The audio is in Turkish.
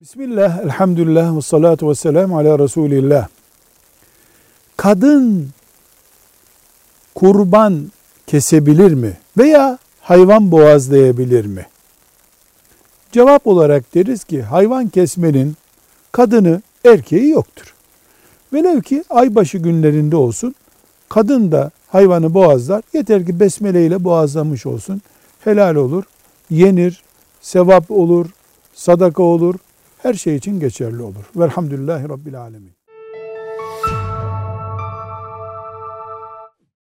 Bismillah, elhamdülillah, ve salatu ve selamu ala Resulillah. Kadın kurban kesebilir mi? Veya hayvan boğazlayabilir mi? Cevap olarak deriz ki hayvan kesmenin kadını, erkeği yoktur. Velev ki aybaşı günlerinde olsun, kadın da hayvanı boğazlar. Yeter ki besmele ile boğazlamış olsun. Helal olur, yenir, sevap olur, sadaka olur. Her şey için geçerli olur. Velhamdülillahi Rabbil Alemin.